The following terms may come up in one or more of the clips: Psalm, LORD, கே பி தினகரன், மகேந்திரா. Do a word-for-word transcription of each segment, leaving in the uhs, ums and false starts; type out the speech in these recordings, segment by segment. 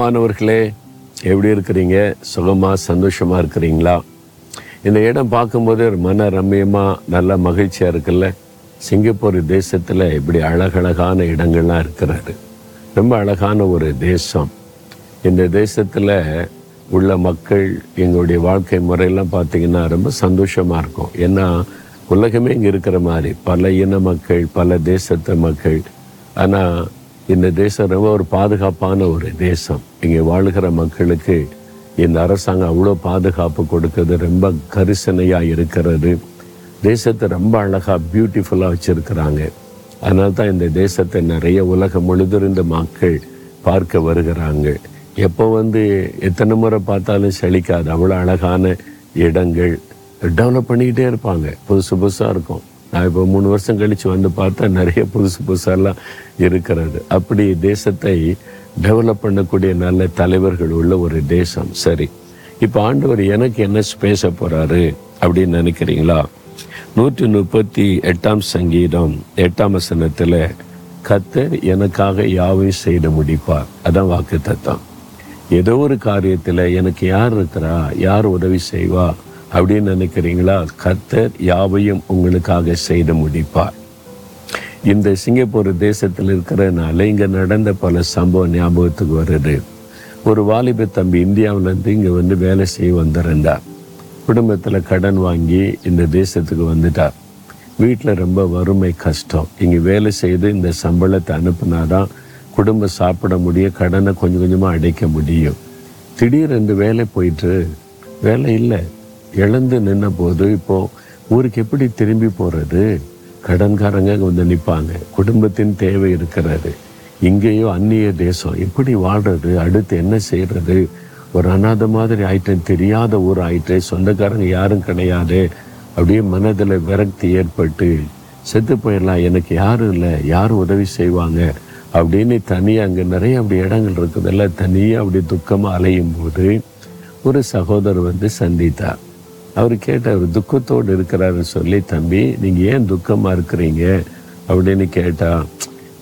பிரியமானவர்களே, எப்படி இருக்கிறீங்க? சுகமாக சந்தோஷமாக இருக்கிறீங்களா? இந்த இடம் பார்க்கும்போது ஒரு மன ரம்மியமாக நல்லா மகிழ்ச்சியாக இருக்குல்ல. சிங்கப்பூர் தேசத்தில் இப்படி அழகழகான இடங்கள்லாம் இருக்கிறாரு. ரொம்ப அழகான ஒரு தேசம். இந்த தேசத்தில் உள்ள மக்கள் எங்களுடைய வாழ்க்கை முறையெல்லாம் பார்த்திங்கன்னா ரொம்ப சந்தோஷமாக இருக்கும். ஏன்னா உலகமே இங்கே இருக்கிற மாதிரி பல இன மக்கள், பல தேசத்து மக்கள். ஆனால் இந்த தேசம் ரொம்ப ஒரு பாதுகாப்பான ஒரு தேசம். இங்கே வாழ்கிற மக்களுக்கு இந்த அரசாங்கம் அவ்வளோ பாதுகாப்பு கொடுக்குறது, ரொம்ப கரிசனையாக இருக்கிறது. தேசத்தை ரொம்ப அழகாக பியூட்டிஃபுல்லாக வச்சுருக்கிறாங்க. அதனால தான் இந்த தேசத்தை நிறைய உலகம் முழுதிருந்த மக்கள் பார்க்க வருகிறாங்க. எப்போ வந்து எத்தனை முறை பார்த்தாலும் செழிக்காது. அவ்வளோ அழகான இடங்கள் டெவலப் பண்ணிக்கிட்டே இருப்பாங்க. புதுசு புதுசாக இருக்கும். நான் இப்போ மூணு வருஷம் கழித்து வந்து பார்த்தா நிறைய புதுசு புதுசாலாம் இருக்கிறது. அப்படி தேசத்தை டெவலப் பண்ணக்கூடிய நல்ல தலைவர்கள் உள்ள ஒரு தேசம். சரி, இப்போ ஆண்டவர் எனக்கு என்ன பேச போகிறாரு அப்படின்னு நினைக்கிறீங்களா? நூற்றி முப்பத்தி எட்டாம் சங்கீதம் எட்டாம் வசனத்தில் கர்த்தர் எனக்காக யாவையும் செய்து முடிப்பார். அதான் வாக்கு தத்தம். ஏதோ ஒரு காரியத்தில் எனக்கு யார் இருக்கிறா, யார் உதவி செய்வா அப்படின்னு நினைக்கிறீங்களா? கர்த்தர் யாவையும் உங்களுக்காக செய்து முடிப்பார். இந்த சிங்கப்பூர் தேசத்தில் இருக்கிறதுனால இங்கே நடந்த பல சம்பவம் ஞாபகத்துக்கு வருது. ஒரு வாலிப தம்பி இந்தியாவிலேருந்து இங்கே வந்து வேலை செய்ய வந்திருந்தார். குடும்பத்தில் கடன் வாங்கி இந்த தேசத்துக்கு வந்துட்டார். வீட்டில் ரொம்ப வறுமை, கஷ்டம். இங்கே வேலை செய்து இந்த சம்பளத்தை அனுப்புனாதான் குடும்பம் சாப்பிட முடியும், கடனை கொஞ்சம் கொஞ்சமாக அடைக்க முடியும். திடீரென்று வேலை போயிட்டு வேலை இல்லை, இழந்து நின்ன போது இப்போது ஊருக்கு எப்படி திரும்பி போகிறது? கடன்காரங்க வந்து நிற்பாங்க. குடும்பத்தின் தேவை இருக்கிறது. இங்கேயோ அந்நிய தேசம். எப்படி வாழ்கிறது? அடுத்து என்ன செய்கிறது? ஒரு அநாத மாதிரி ஆயிட்டேன், தெரியாத ஊர் ஆயிட்டேன், சொந்தக்காரங்க யாரும் கிடையாது. அப்படியே மனதில் விரக்தி ஏற்பட்டு செத்து போயிடலாம், எனக்கு யாரும் இல்லை, யாரும் உதவி செய்வாங்க அப்படின்னு தனியாக அங்கே நிறைய அப்படி இடங்கள் இருக்குதுல்ல, தனியாக அப்படி துக்கமாக அலையும் போது ஒரு சகோதரர் வந்து சந்தித்தார். அவர் கேட்டார், துக்கத்தோடு இருக்கிறாரு சொல்லி, தம்பி நீங்கள் ஏன் துக்கமாக இருக்கிறீங்க அப்படின்னு கேட்டால்,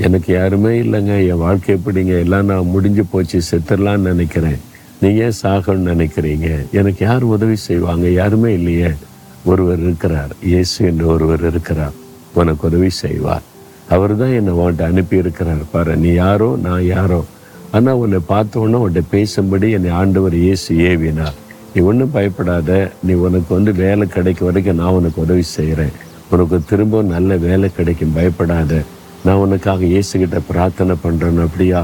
எனக்கு யாருமே இல்லைங்க, என் வாழ்க்கை எப்படிங்க, எல்லாம் நான் முடிஞ்சு போச்சு, செத்துடலான்னு நினைக்கிறேன், நீங்கள் ஏன் சாகணும்னு நினைக்கிறீங்க, எனக்கு யார் உதவி செய்வாங்க, யாருமே இல்லையே, ஒருவர் இருக்கிறார், இயேசு என்று ஒருவர் இருக்கிறார், உனக்கு உதவி செய்வார், அவர் தான் என்னை வாண்ட அனுப்பி இருக்கிறார், பாரு நீ யாரோ நான் யாரோ, ஆனால் உன்னை பார்த்தோன்னா உன்னை பேசும்படி என்னை ஆண்டவர் இயேசு ஏவினார், நீ ஒன்றும் பயப்படாத, நீ உனக்கு வந்து வேலை கிடைக்க வரைக்கும் நான் உனக்கு உதவி செய்கிறேன், உனக்கு திரும்ப நல்ல வேலை கிடைக்கும், பயப்படாத, நான் உனக்காக இயேசுகிட்ட பிரார்த்தனை பண்ணுறேன்னு. அப்படியா?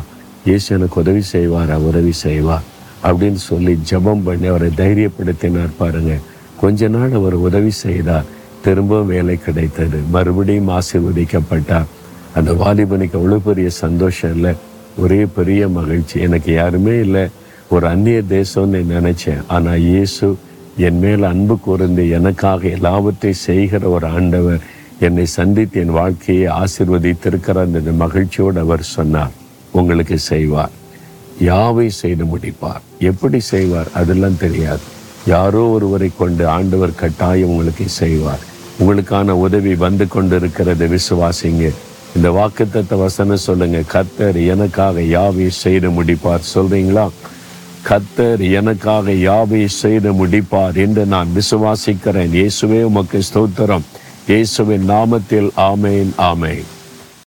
இயேசு எனக்கு உதவி செய்வாரா? உதவி செய்வார் அப்படின்னு சொல்லி ஜெபம் பண்ணி அவரை தைரியப்படுத்தினார். பாருங்க, கொஞ்ச நாள் அவர் உதவி செய்தார், திரும்பவும் வேலை கிடைத்தது, மறுபடியும் ஆசீர்வதிக்கப்பட்டார். அந்த வாலிபனுக்கு அவ்வளோ பெரிய சந்தோஷம் இல்லை, ஒரே பெரிய மகிழ்ச்சி. எனக்கு யாருமே இல்லை, ஒரு அந்நிய தேசம்னு நினச்சேன், ஆனால் இயேசு என் மேல் அன்பு கூர்ந்து எனக்காக எல்லாவற்றையும் செய்கிற ஒரு ஆண்டவர் என்னை சந்தித்து என் வாழ்க்கையை ஆசீர்வதித்திருக்கிற அந்த மகிழ்ச்சியோடு அவர் சொன்னார், உங்களுக்கு செய்வார், யாவை செய்து முடிப்பார். எப்படி செய்வார் அதெல்லாம் தெரியாது, யாரோ ஒருவரை கொண்டு ஆண்டவர் கட்டாயம் உங்களுக்கு செய்வார். உங்களுக்கான உதவி வந்து கொண்டு இருக்கிறது. விசுவாசிங்க, இந்த வாக்குத்தத்த வசனம் சொல்லுங்க, கர்த்தர் எனக்காக யாவை செய்து முடிப்பார். சொல்றீங்களா? கர்த்தர் எனக்காக யாவை செய்து முடிப்பார் என்று நான் விசுவாசிக்கிறேன். இயேசுவே உமக்கு ஸ்தோத்திரம். இயேசுவின் நாமத்தில் ஆமேன், ஆமேன்.